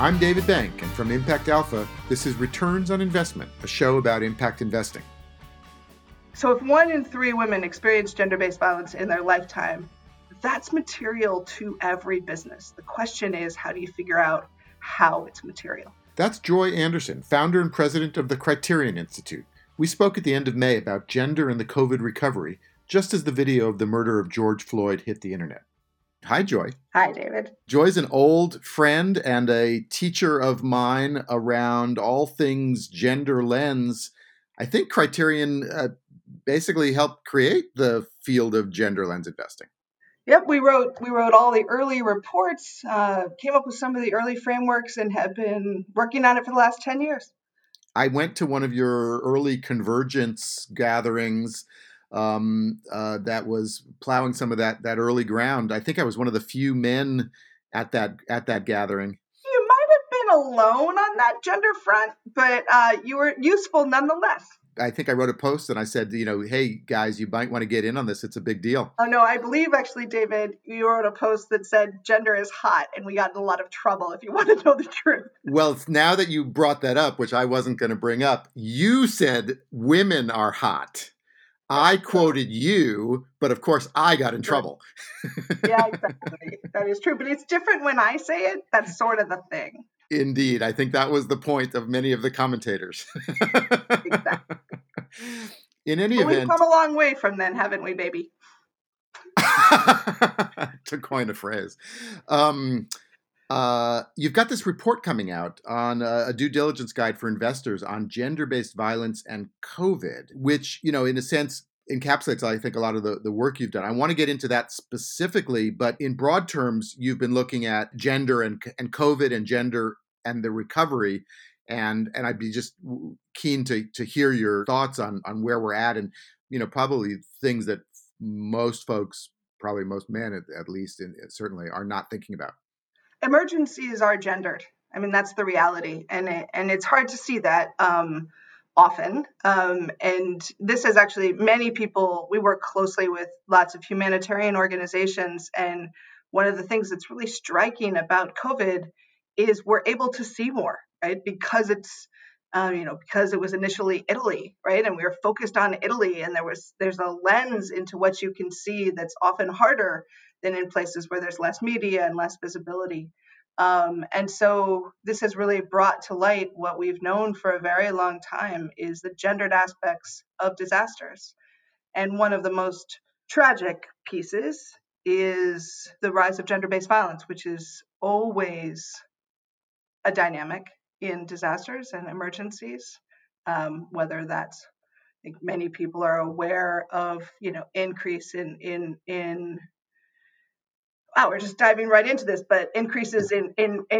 I'm David Bank, and from Impact Alpha, this is Returns on Investment, a show about impact investing. So if 1 in 3 women experience gender-based violence in their lifetime, that's material to every business. The question is, how do you figure out how it's material? That's Joy Anderson, founder and president of the Criterion Institute. We spoke at the end of May about gender and the COVID recovery, just as the video of the murder of George Floyd hit the internet. Hi, Joy. Hi, David. Joy's an old friend and a teacher of mine around all things gender lens. I think Criterion basically helped create the field of gender lens investing. Yep, we wrote all the early reports, came up with some of the early frameworks, and have been working on it for the last 10 years. I went to one of your early convergence gatherings that was plowing some of that early ground. I think I was one of the few men at that gathering. You might have been alone on that gender front, but you were useful nonetheless. I think I wrote a post and I said, hey guys, you might want to get in on this. It's a big deal. Oh no, I believe actually, David, you wrote a post that said gender is hot, and we got in a lot of trouble if you want to know the truth. Well, now that you brought that up, which I wasn't going to bring up, you said women are hot. I quoted you, but of course I got in trouble. Yeah, exactly. That is true. But it's different when I say it. That's sort of the thing. Indeed. I think that was the point of many of the commentators. Exactly. In any event. We've come a long way from then, haven't we, baby? To coin a phrase. You've got this report coming out on a due diligence guide for investors on gender-based violence and COVID, which, in a sense encapsulates, I think, a lot of the work you've done. I want to get into that specifically, but in broad terms, you've been looking at gender and COVID and gender and the recovery. And I'd be just keen to hear your thoughts on where we're at and, probably things that most folks, probably most men at least, and certainly are not thinking about. Emergencies are gendered. I mean, that's the reality. And it's hard to see that often. And this is actually many people, we work closely with lots of humanitarian organizations. And one of the things that's really striking about COVID is we're able to see more, right? Because it's, because it was initially Italy, right? And we were focused on Italy, and there's a lens into what you can see that's often harder than in places where there's less media and less visibility. And so this has really brought to light what we've known for a very long time is the gendered aspects of disasters. And one of the most tragic pieces is the rise of gender-based violence, which is always a dynamic in disasters and emergencies, whether that's, I think many people are aware of, increase in wow, we're just diving right into this, but increases in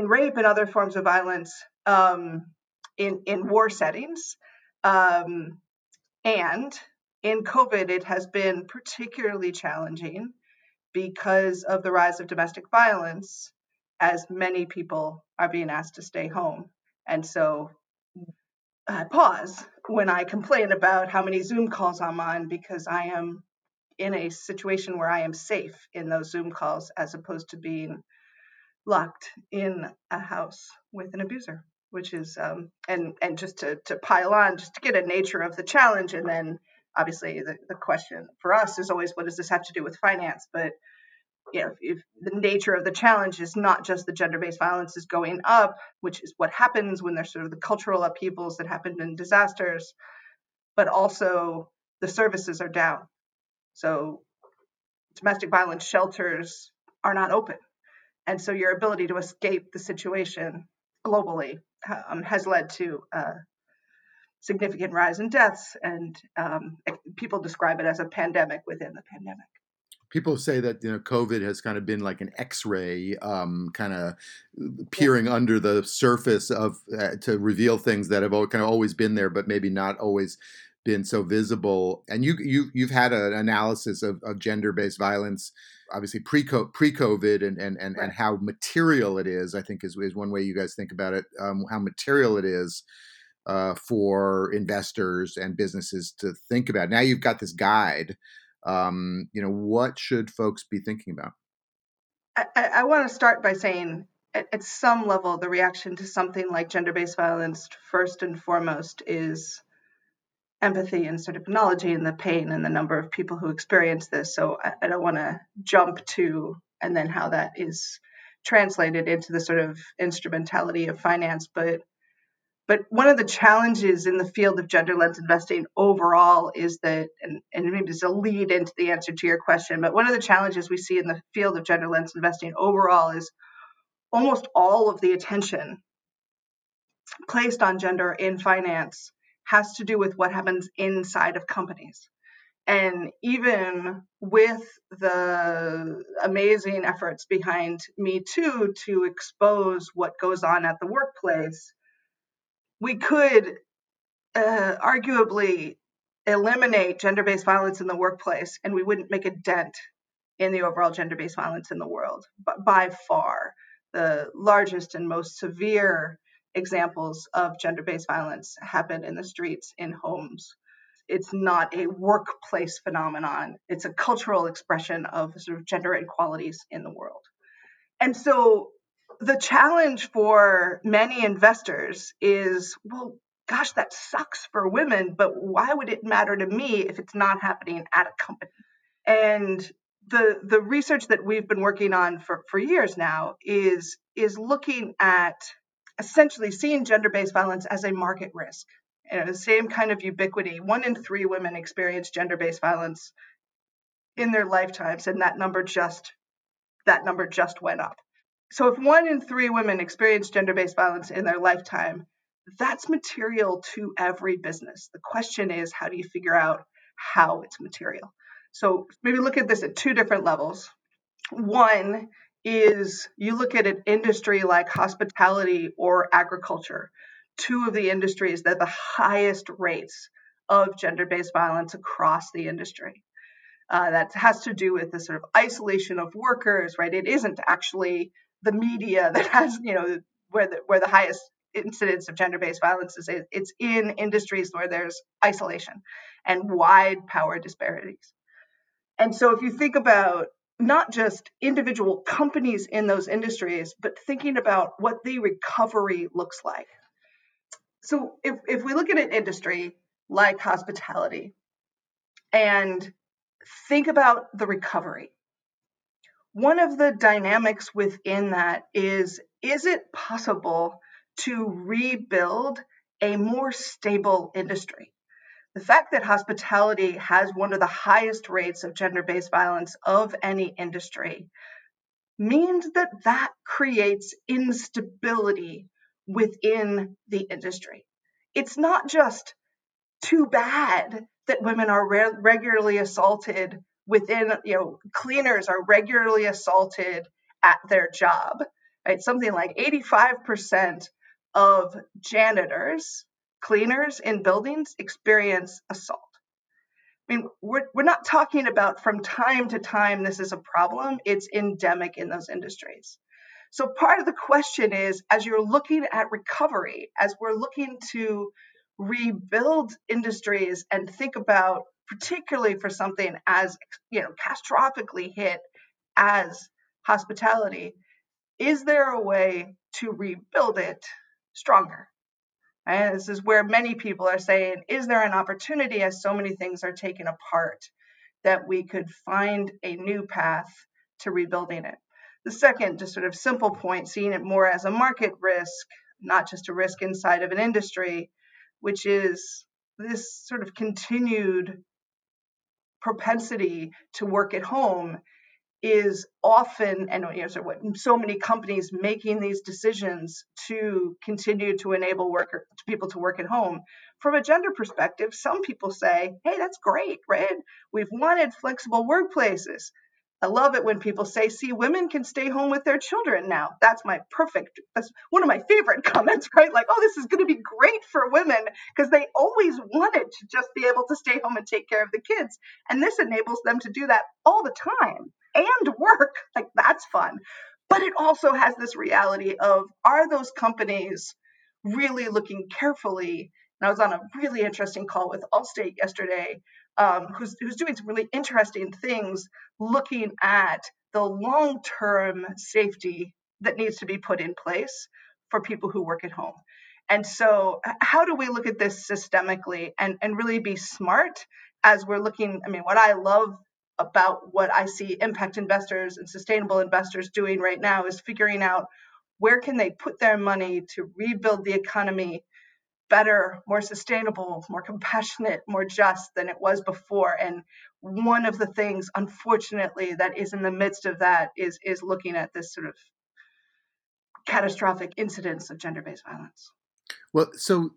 rape and other forms of violence in war settings. And in COVID, it has been particularly challenging because of the rise of domestic violence, as many people are being asked to stay home. And so I pause when I complain about how many Zoom calls I'm on, because I am in a situation where I am safe in those Zoom calls as opposed to being locked in a house with an abuser, which is, and just to pile on, just to get a nature of the challenge. And then obviously the question for us is always, what does this have to do with finance? But if the nature of the challenge is not just the gender-based violence is going up, which is what happens when there's sort of the cultural upheavals that happened in disasters, but also the services are down. So domestic violence shelters are not open. And so your ability to escape the situation globally has led to a significant rise in deaths. And people describe it as a pandemic within the pandemic. People say that COVID has kind of been like an X-ray, kind of peering under the surface of to reveal things that have kind of always been there, but maybe not always been so visible. And you've had an analysis of gender-based violence, obviously pre-COVID, and right. And how material it is. I think is one way you guys think about it. How material it is for investors and businesses to think about. Now you've got this guide. What should folks be thinking about? I want to start by saying at some level, the reaction to something like gender-based violence, first and foremost, is empathy and sort of acknowledging the pain and the number of people who experience this. So I don't want to jump to and then how that is translated into the sort of instrumentality of finance. But one of the challenges in the field of gender-lens investing overall is that, and maybe this is a lead into the answer to your question, but one of the challenges we see in the field of gender-lens investing overall is almost all of the attention placed on gender in finance has to do with what happens inside of companies. And even with the amazing efforts behind Me Too to expose what goes on at the workplace, we could arguably eliminate gender-based violence in the workplace, and we wouldn't make a dent in the overall gender-based violence in the world. But by far, the largest and most severe examples of gender-based violence happen in the streets, in homes. It's not a workplace phenomenon. It's a cultural expression of sort of gender inequalities in the world. And so the challenge for many investors is, well, gosh, that sucks for women, but why would it matter to me if it's not happening at a company? And the research that we've been working on for years now is looking at essentially seeing gender-based violence as a market risk. And the same kind of ubiquity. 1 in 3 women experience gender-based violence in their lifetimes, and that number just went up. So if 1 in 3 women experience gender-based violence in their lifetime, that's material to every business. The question is, how do you figure out how it's material? So maybe look at this at 2 different levels. One is you look at an industry like hospitality or agriculture, 2 of the industries that have the highest rates of gender-based violence across the industry. That has to do with the sort of isolation of workers, right? It isn't actually the media that has, where the highest incidence of gender-based violence is. It's in industries where there's isolation and wide power disparities. And so if you think about not just individual companies in those industries, but thinking about what the recovery looks like. So if we look at an industry like hospitality and think about the recovery, one of the dynamics within that is it possible to rebuild a more stable industry? The fact that hospitality has one of the highest rates of gender-based violence of any industry means that creates instability within the industry. It's not just too bad that women are regularly assaulted within, cleaners are regularly assaulted at their job, right? Something like 85% of janitors, cleaners in buildings experience assault. I mean, we're not talking about from time to time this is a problem. It's endemic in those industries. So part of the question is, as you're looking at recovery, as we're looking to rebuild industries and think about, particularly for something as catastrophically hit as hospitality, is there a way to rebuild it stronger? And this is where many people are saying, is there an opportunity, as so many things are taken apart, that we could find a new path to rebuilding it? The second, just sort of simple point, seeing it more as a market risk, not just a risk inside of an industry, which is this sort of continued propensity to work at home is often, and so many companies making these decisions to continue to enable people to work at home. From a gender perspective, some people say, hey, that's great, right? We've wanted flexible workplaces. I love it when people say, see, women can stay home with their children now. That's one of my favorite comments, right? Like, oh, this is going to be great for women because they always wanted to just be able to stay home and take care of the kids. And this enables them to do that all the time and work. Like, that's fun. But it also has this reality of, are those companies really looking carefully? And I was on a really interesting call with Allstate yesterday, who's doing some really interesting things looking at the long-term safety that needs to be put in place for people who work at home. And so how do we look at this systemically and really be smart as we're looking? I mean, what I love about what I see impact investors and sustainable investors doing right now is figuring out where can they put their money to rebuild the economy better, more sustainable, more compassionate, more just than it was before. And one of the things, unfortunately, that is in the midst of that is looking at this sort of catastrophic incidents of gender-based violence. Well, so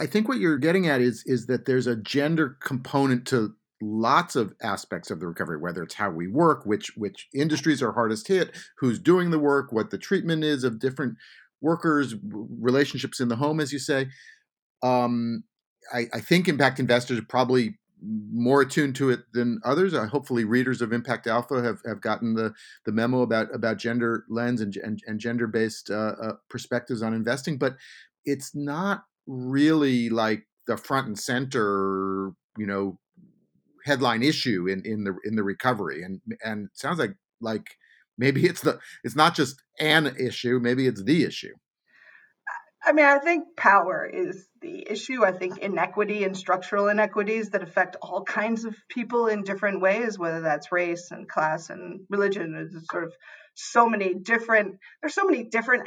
I think what you're getting at is that there's a gender component to lots of aspects of the recovery, whether it's how we work, which industries are hardest hit, who's doing the work, what the treatment is of different workers, relationships in the home, as you say. I think impact investors are probably more attuned to it than others. Hopefully readers of Impact Alpha have gotten the memo about gender lens and gender-based perspectives on investing, but it's not really like the front and center, you know, headline issue in the recovery. And it sounds like maybe it's not just an issue, maybe it's the issue. I mean, I think power is the issue. I think inequity and structural inequities that affect all kinds of people in different ways, whether that's race and class and religion, is sort of there's so many different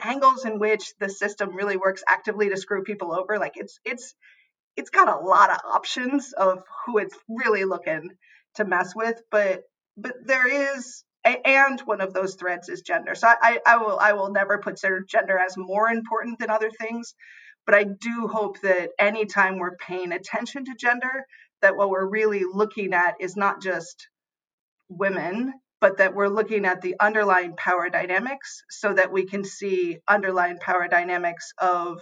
angles in which the system really works actively to screw people over. Like it's got a lot of options of who it's really looking to mess with, but there is. And one of those threads is gender. So I will never consider gender as more important than other things, but I do hope that anytime we're paying attention to gender, that what we're really looking at is not just women, but that we're looking at the underlying power dynamics so that we can see underlying power dynamics of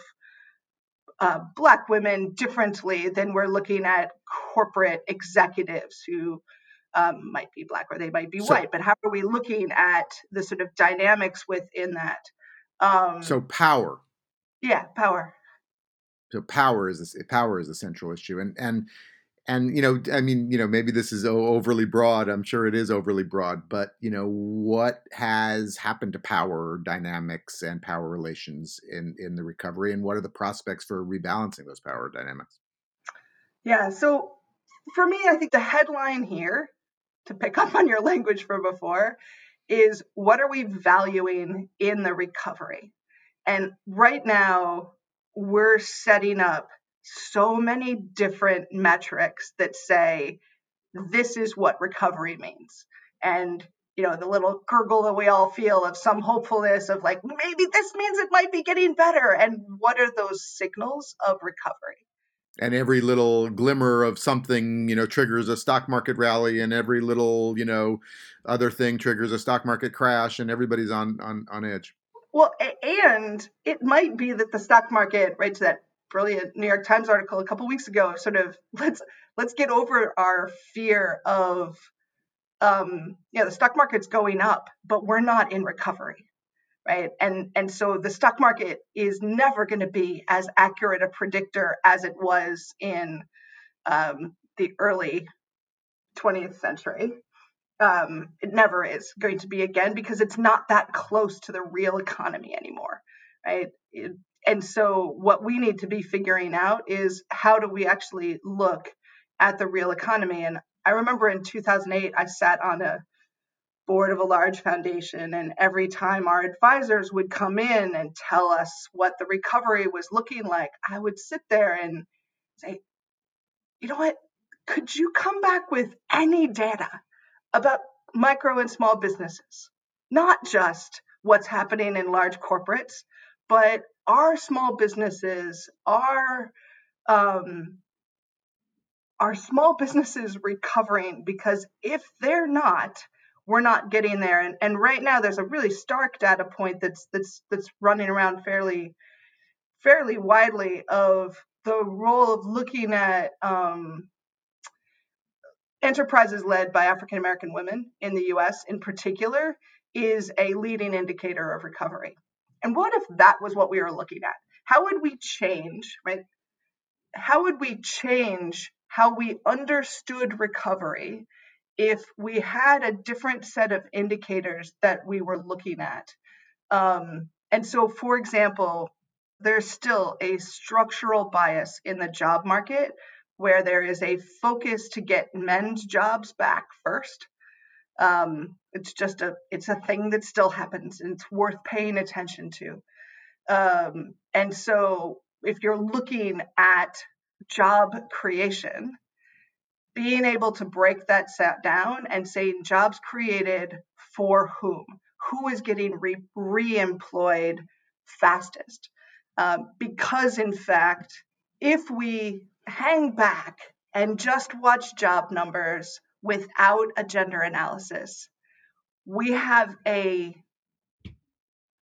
Black women differently than we're looking at corporate executives who might be Black or they might be white, but how are we looking at the sort of dynamics within that? So power. Yeah, power. So power is a central issue, and you know, I mean, you know, maybe this is overly broad. I'm sure it is overly broad, but you know, what has happened to power dynamics and power relations in the recovery, and what are the prospects for rebalancing those power dynamics? Yeah. So for me, I think the headline here, to pick up on your language from before, is what are we valuing in the recovery? And right now, we're setting up so many different metrics that say, this is what recovery means. And, you know, the little gurgle that we all feel of some hopefulness of like, maybe this means it might be getting better. And what are those signals of recovery? And every little glimmer of something, you know, triggers a stock market rally, and every little, you know, other thing triggers a stock market crash, and everybody's on edge. Well, and it might be that the stock market, right, to that brilliant New York Times article a couple of weeks ago, sort of let's get over our fear of, the stock market's going up, but we're not in recovery. Right. And so the stock market is never going to be as accurate a predictor as it was in the early 20th century. It never is going to be again, because it's not that close to the real economy anymore. Right. And so what we need to be figuring out is how do we actually look at the real economy? And I remember in 2008, I sat on a board of a large foundation, and every time our advisors would come in and tell us what the recovery was looking like, I would sit there and say, you know what, could you come back with any data about micro and small businesses? Not just what's happening in large corporates, but our small businesses, are small businesses recovering? Because if they're not, we're not getting there. And right now there's a really stark data point that's running around fairly widely of the role of looking at enterprises led by African American women in the US in particular is a leading indicator of recovery. And what if that was what we were looking at? How would we change, right? How would we change how we understood recovery if we had a different set of indicators that we were looking at And so, for example, there's still a structural bias in the job market where there is a focus to get men's jobs back first. It's a thing that still happens, and it's worth paying attention to. And so if you're looking at job creation, being able to break that down and saying jobs created for whom? Who is getting reemployed fastest? Because in fact, if we hang back and just watch job numbers without a gender analysis, we have I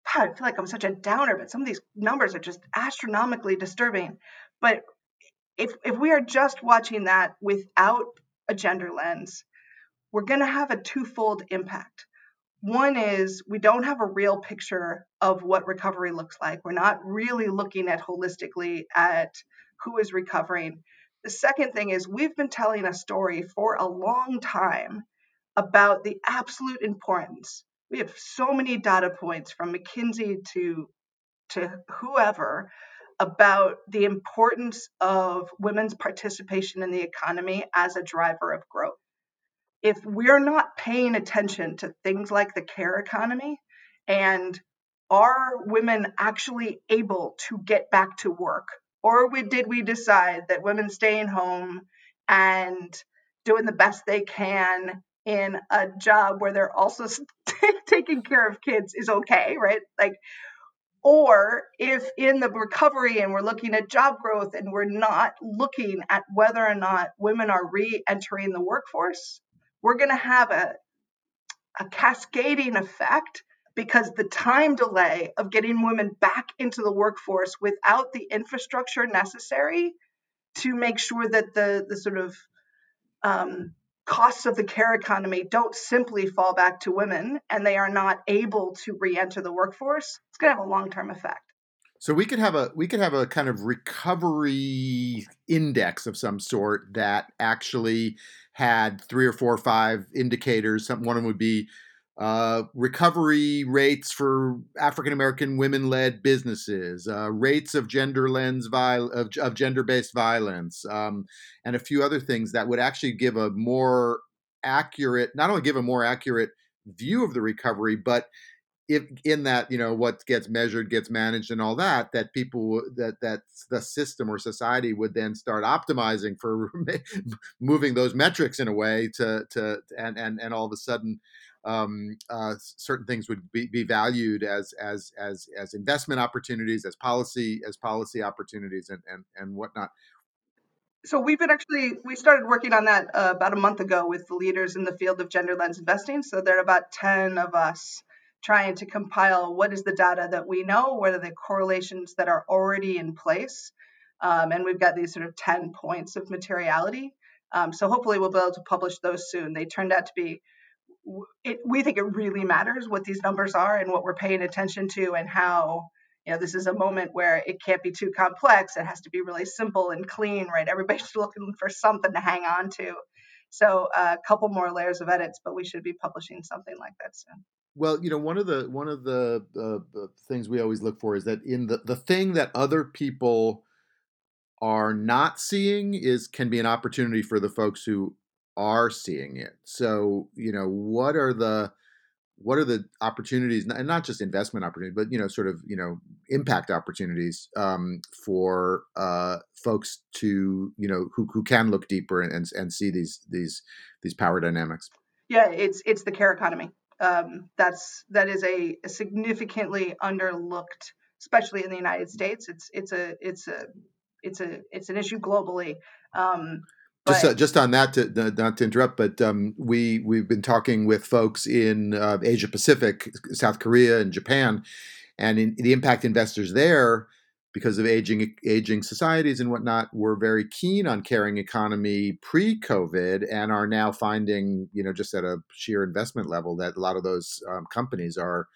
feel like I'm such a downer, but some of these numbers are just astronomically disturbing. But if we are just watching that without a gender lens, we're going to have a twofold impact. One is we don't have a real picture of what recovery looks like. We're not really looking at holistically at who is recovering. The second thing is we've been telling a story for a long time about the absolute importance. We have so many data points from McKinsey to whoever about the importance of women's participation in the economy as a driver of growth. If we're not paying attention to things like the care economy and are women actually able to get back to work, or did we decide that women staying home and doing the best they can in a job where they're also taking care of kids is okay, right? Like, or if in the recovery and we're looking at job growth and we're not looking at whether or not women are re-entering the workforce, we're going to have a cascading effect, because the time delay of getting women back into the workforce without the infrastructure necessary to make sure that the sort of costs of the care economy don't simply fall back to women and they are not able to re-enter the workforce, it's going to have a long-term effect. So we could have a kind of recovery index of some sort that actually had 3 or 4 or 5 indicators. One of them would be recovery rates for African-American women-led businesses, rates of gender-based violence, and a few other things that would actually give a more accurate, not only give a more accurate view of the recovery, but if in that, you know, what gets measured gets managed and all that, that people, that the system or society would then start optimizing for moving those metrics in a way and all of a sudden, certain things would be valued as investment opportunities, as policy opportunities, and whatnot. So we started working on that about a month ago with the leaders in the field of gender lens investing. So there are about 10 of us trying to compile what is the data that we know, what are the correlations that are already in place, and we've got these sort of 10 points of materiality. So hopefully we'll be able to publish those soon. They turned out to be. We think it really matters what these numbers are and what we're paying attention to, and how, you know, this is a moment where it can't be too complex. It has to be really simple and clean, right? Everybody's looking for something to hang on to. So a couple more layers of edits, but we should be publishing something like that soon. Well, you know, one of the things we always look for is that in the thing that other people are not seeing can be an opportunity for the folks who are seeing it. So, you know, what are the opportunities, and not just investment opportunities, but, you know, sort of, you know, impact opportunities for folks to, you know, who can look deeper and see these power dynamics. Yeah, it's the care economy. That is a significantly underlooked, especially in the United States. It's an issue globally. Just on that, not to interrupt, but we've been talking with folks in Asia Pacific, South Korea, and Japan, and in the impact investors there, because of aging societies and whatnot, were very keen on caring economy pre-COVID, and are now finding, you know, just at a sheer investment level, that a lot of those companies are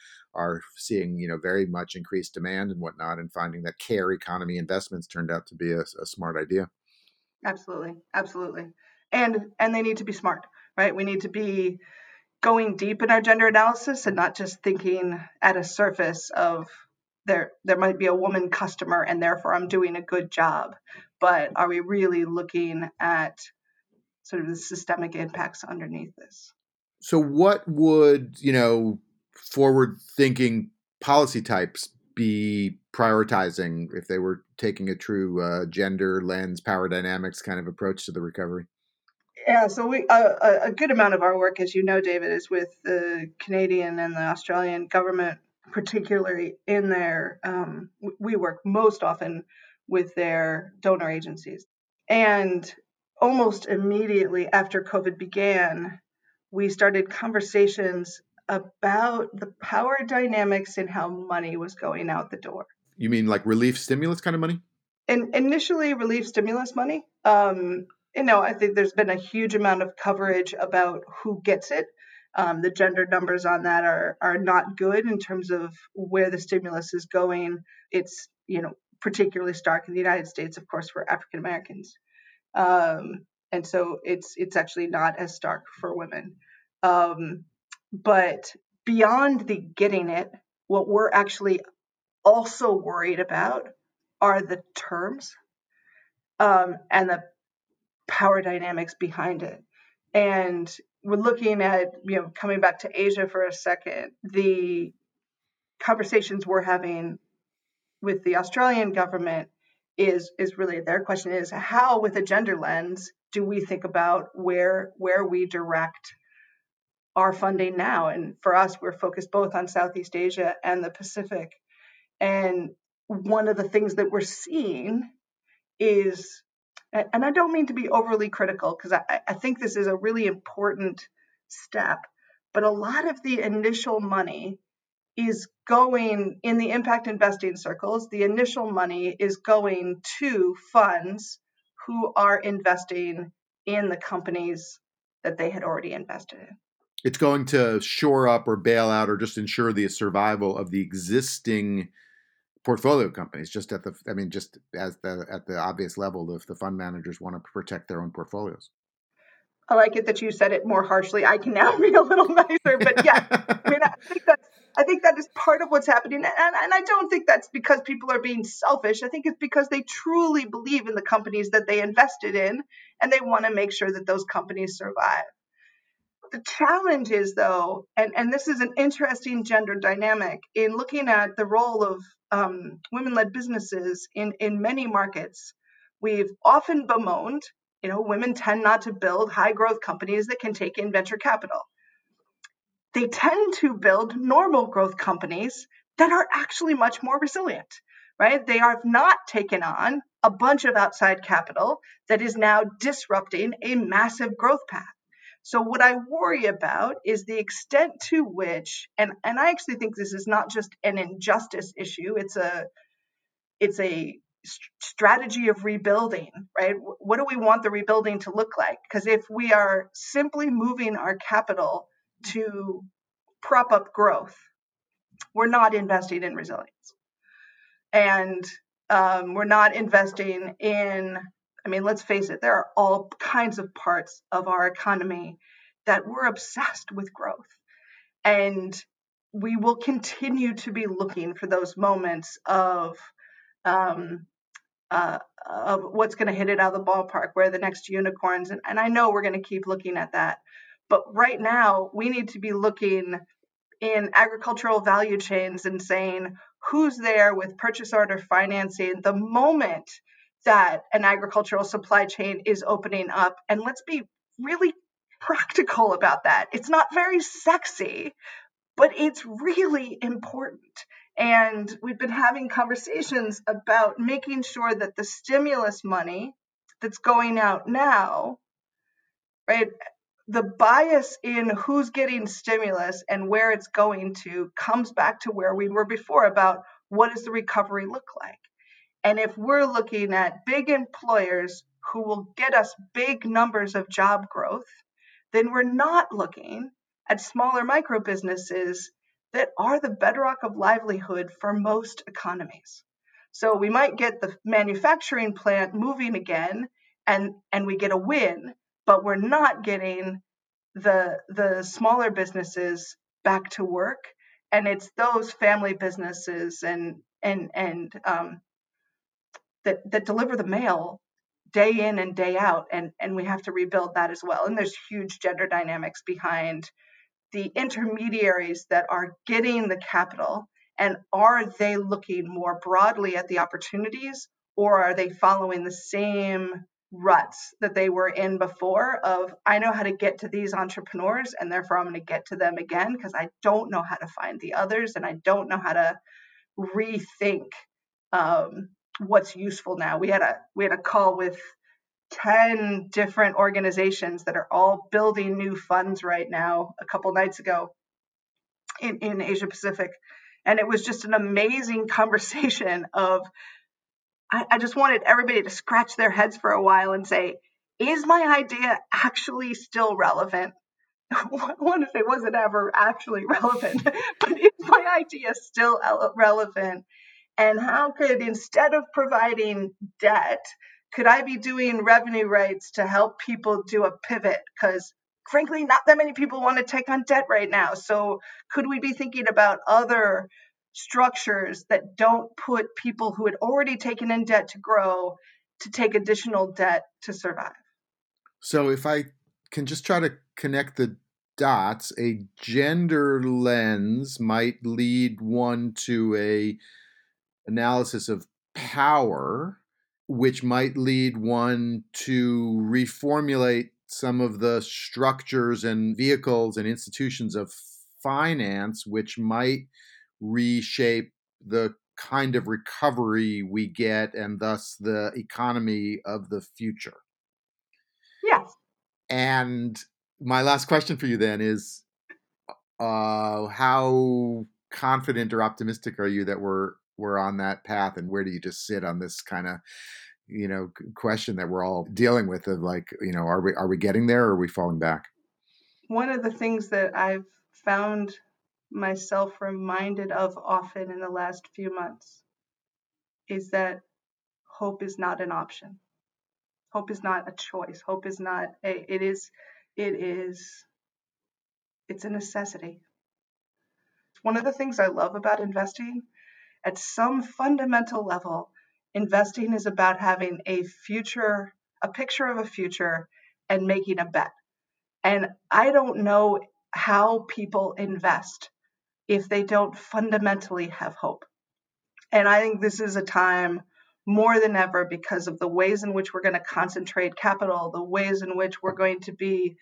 seeing, you know, very much increased demand and whatnot, and finding that care economy investments turned out to be a smart idea. Absolutely. And they need to be smart, right? We need to be going deep in our gender analysis and not just thinking at a surface of there might be a woman customer and therefore I'm doing a good job, but are we really looking at sort of the systemic impacts underneath this? So what would, forward-thinking policy types be prioritizing if they were taking a true gender lens, power dynamics kind of approach to the recovery? Yeah, so we a good amount of our work, as you know, David, is with the Canadian and the Australian government, particularly in their, we work most often with their donor agencies. And almost immediately after COVID began, we started conversations about the power dynamics and how money was going out the door. You mean like relief stimulus kind of money? And initially relief stimulus money. I think there's been a huge amount of coverage about who gets it. The gender numbers on that are not good in terms of where the stimulus is going. It's, particularly stark in the United States, of course, for African Americans. And so it's actually not as stark for women. But beyond the getting it, what we're actually also worried about are the terms and the power dynamics behind it. And we're looking at, coming back to Asia for a second, the conversations we're having with the Australian government is really, their question is, how, with a gender lens, do we think about where we direct our funding now? And for us, we're focused both on Southeast Asia and the Pacific. And one of the things that we're seeing is, and I don't mean to be overly critical, because I think this is a really important step, but a lot of the initial money is going in the impact investing circles. The initial money is going to funds who are investing in the companies that they had already invested in. It's going to shore up or bail out or just ensure the survival of the existing portfolio companies, at the obvious level, if the fund managers want to protect their own portfolios. I like it that you said it more harshly. I can now be a little nicer, but yeah, I think that is part of what's happening. And I don't think that's because people are being selfish. I think it's because they truly believe in the companies that they invested in, and they want to make sure that those companies survive. The challenge is, though, and this is an interesting gender dynamic in looking at the role of women-led businesses in many markets. We've often bemoaned, women tend not to build high-growth companies that can take in venture capital. They tend to build normal growth companies that are actually much more resilient, right? They have not taken on a bunch of outside capital that is now disrupting a massive growth path. So what I worry about is the extent to which, and I actually think this is not just an injustice issue, it's a strategy of rebuilding, right? What do we want the rebuilding to look like? Because if we are simply moving our capital to prop up growth, we're not investing in resilience. And we're not investing in, let's face it, there are all kinds of parts of our economy that we're obsessed with growth. And we will continue to be looking for those moments of what's going to hit it out of the ballpark, where the next unicorns, and I know we're going to keep looking at that. But right now, we need to be looking in agricultural value chains and saying, who's there with purchase order financing the moment that an agricultural supply chain is opening up? And let's be really practical about that. It's not very sexy, but it's really important. And we've been having conversations about making sure that the stimulus money that's going out now, right, the bias in who's getting stimulus and where it's going to comes back to where we were before about what does the recovery look like? And if we're looking at big employers who will get us big numbers of job growth, then we're not looking at smaller micro businesses that are the bedrock of livelihood for most economies. So we might get the manufacturing plant moving again and we get a win, but we're not getting the smaller businesses back to work, and it's those family businesses that deliver the mail day in and day out, and we have to rebuild that as well. And there's huge gender dynamics behind the intermediaries that are getting the capital, and are they looking more broadly at the opportunities, or are they following the same ruts that they were in before of, I know how to get to these entrepreneurs and therefore I'm going to get to them again because I don't know how to find the others and I don't know how to rethink what's useful now. We had a call with 10 different organizations that are all building new funds right now a couple nights ago in Asia Pacific. And it was just an amazing conversation of, I just wanted everybody to scratch their heads for a while and say, is my idea actually still relevant? One, if it wasn't ever actually relevant, but is my idea still relevant? And how could, instead of providing debt, could I be doing revenue rights to help people do a pivot? Because frankly, not that many people want to take on debt right now. So could we be thinking about other structures that don't put people who had already taken in debt to grow to take additional debt to survive? So if I can just try to connect the dots, a gender lens might lead one to an analysis of power, which might lead one to reformulate some of the structures and vehicles and institutions of finance, which might reshape the kind of recovery we get and thus the economy of the future. Yes. And my last question for you then is, how confident or optimistic are you that we're on that path, and where do you just sit on this kind of, question that we're all dealing with of are we getting there or are we falling back? One of the things that I've found myself reminded of often in the last few months is that hope is not an option. Hope is not a choice. Hope is not a, it's a necessity. One of the things I love about investing, at some fundamental level, investing is about having a future, a picture of a future, and making a bet. And I don't know how people invest if they don't fundamentally have hope. And I think this is a time more than ever, because of the ways in which we're going to concentrate capital, the ways in which we're going to be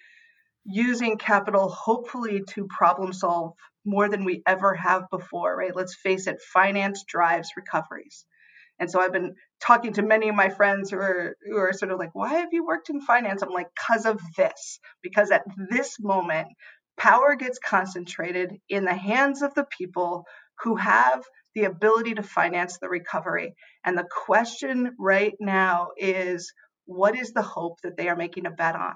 using capital hopefully to problem solve more than we ever have before, right? Let's face it, finance drives recoveries. And so I've been talking to many of my friends who are sort of like, why have you worked in finance? I'm like, because of this, because at this moment, power gets concentrated in the hands of the people who have the ability to finance the recovery. And the question right now is, what is the hope that they are making a bet on?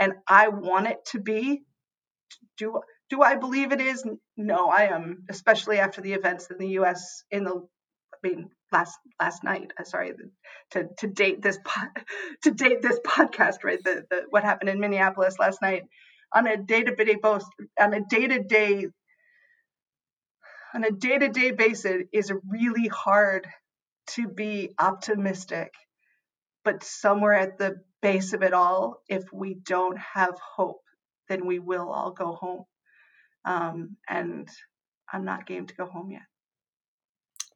And I want it to be, do I believe it is? No, I am, especially after the events in the U.S. last night, sorry, to date this podcast, right? What happened in Minneapolis last night. On a day-to-day basis, is really hard to be optimistic. But somewhere at the base of it all, if we don't have hope, then we will all go home. And I'm not game to go home yet.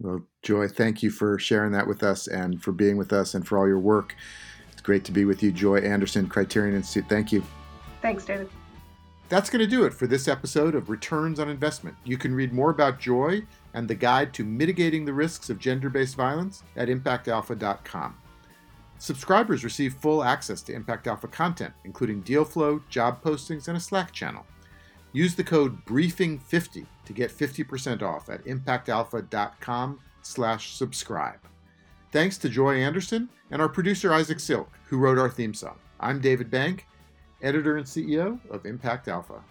Well, Joy, thank you for sharing that with us and for being with us and for all your work. It's great to be with you, Joy Anderson, Criterion Institute. Thank you. Thanks, David. That's going to do it for this episode of Returns on Investment. You can read more about Joy and the guide to mitigating the risks of gender-based violence at impactalpha.com. Subscribers receive full access to Impact Alpha content, including deal flow, job postings, and a Slack channel. Use the code BRIEFING50 to get 50% off at impactalpha.com/subscribe. Thanks to Joy Anderson and our producer Isaac Silk, who wrote our theme song. I'm David Bank, editor and CEO of Impact Alpha.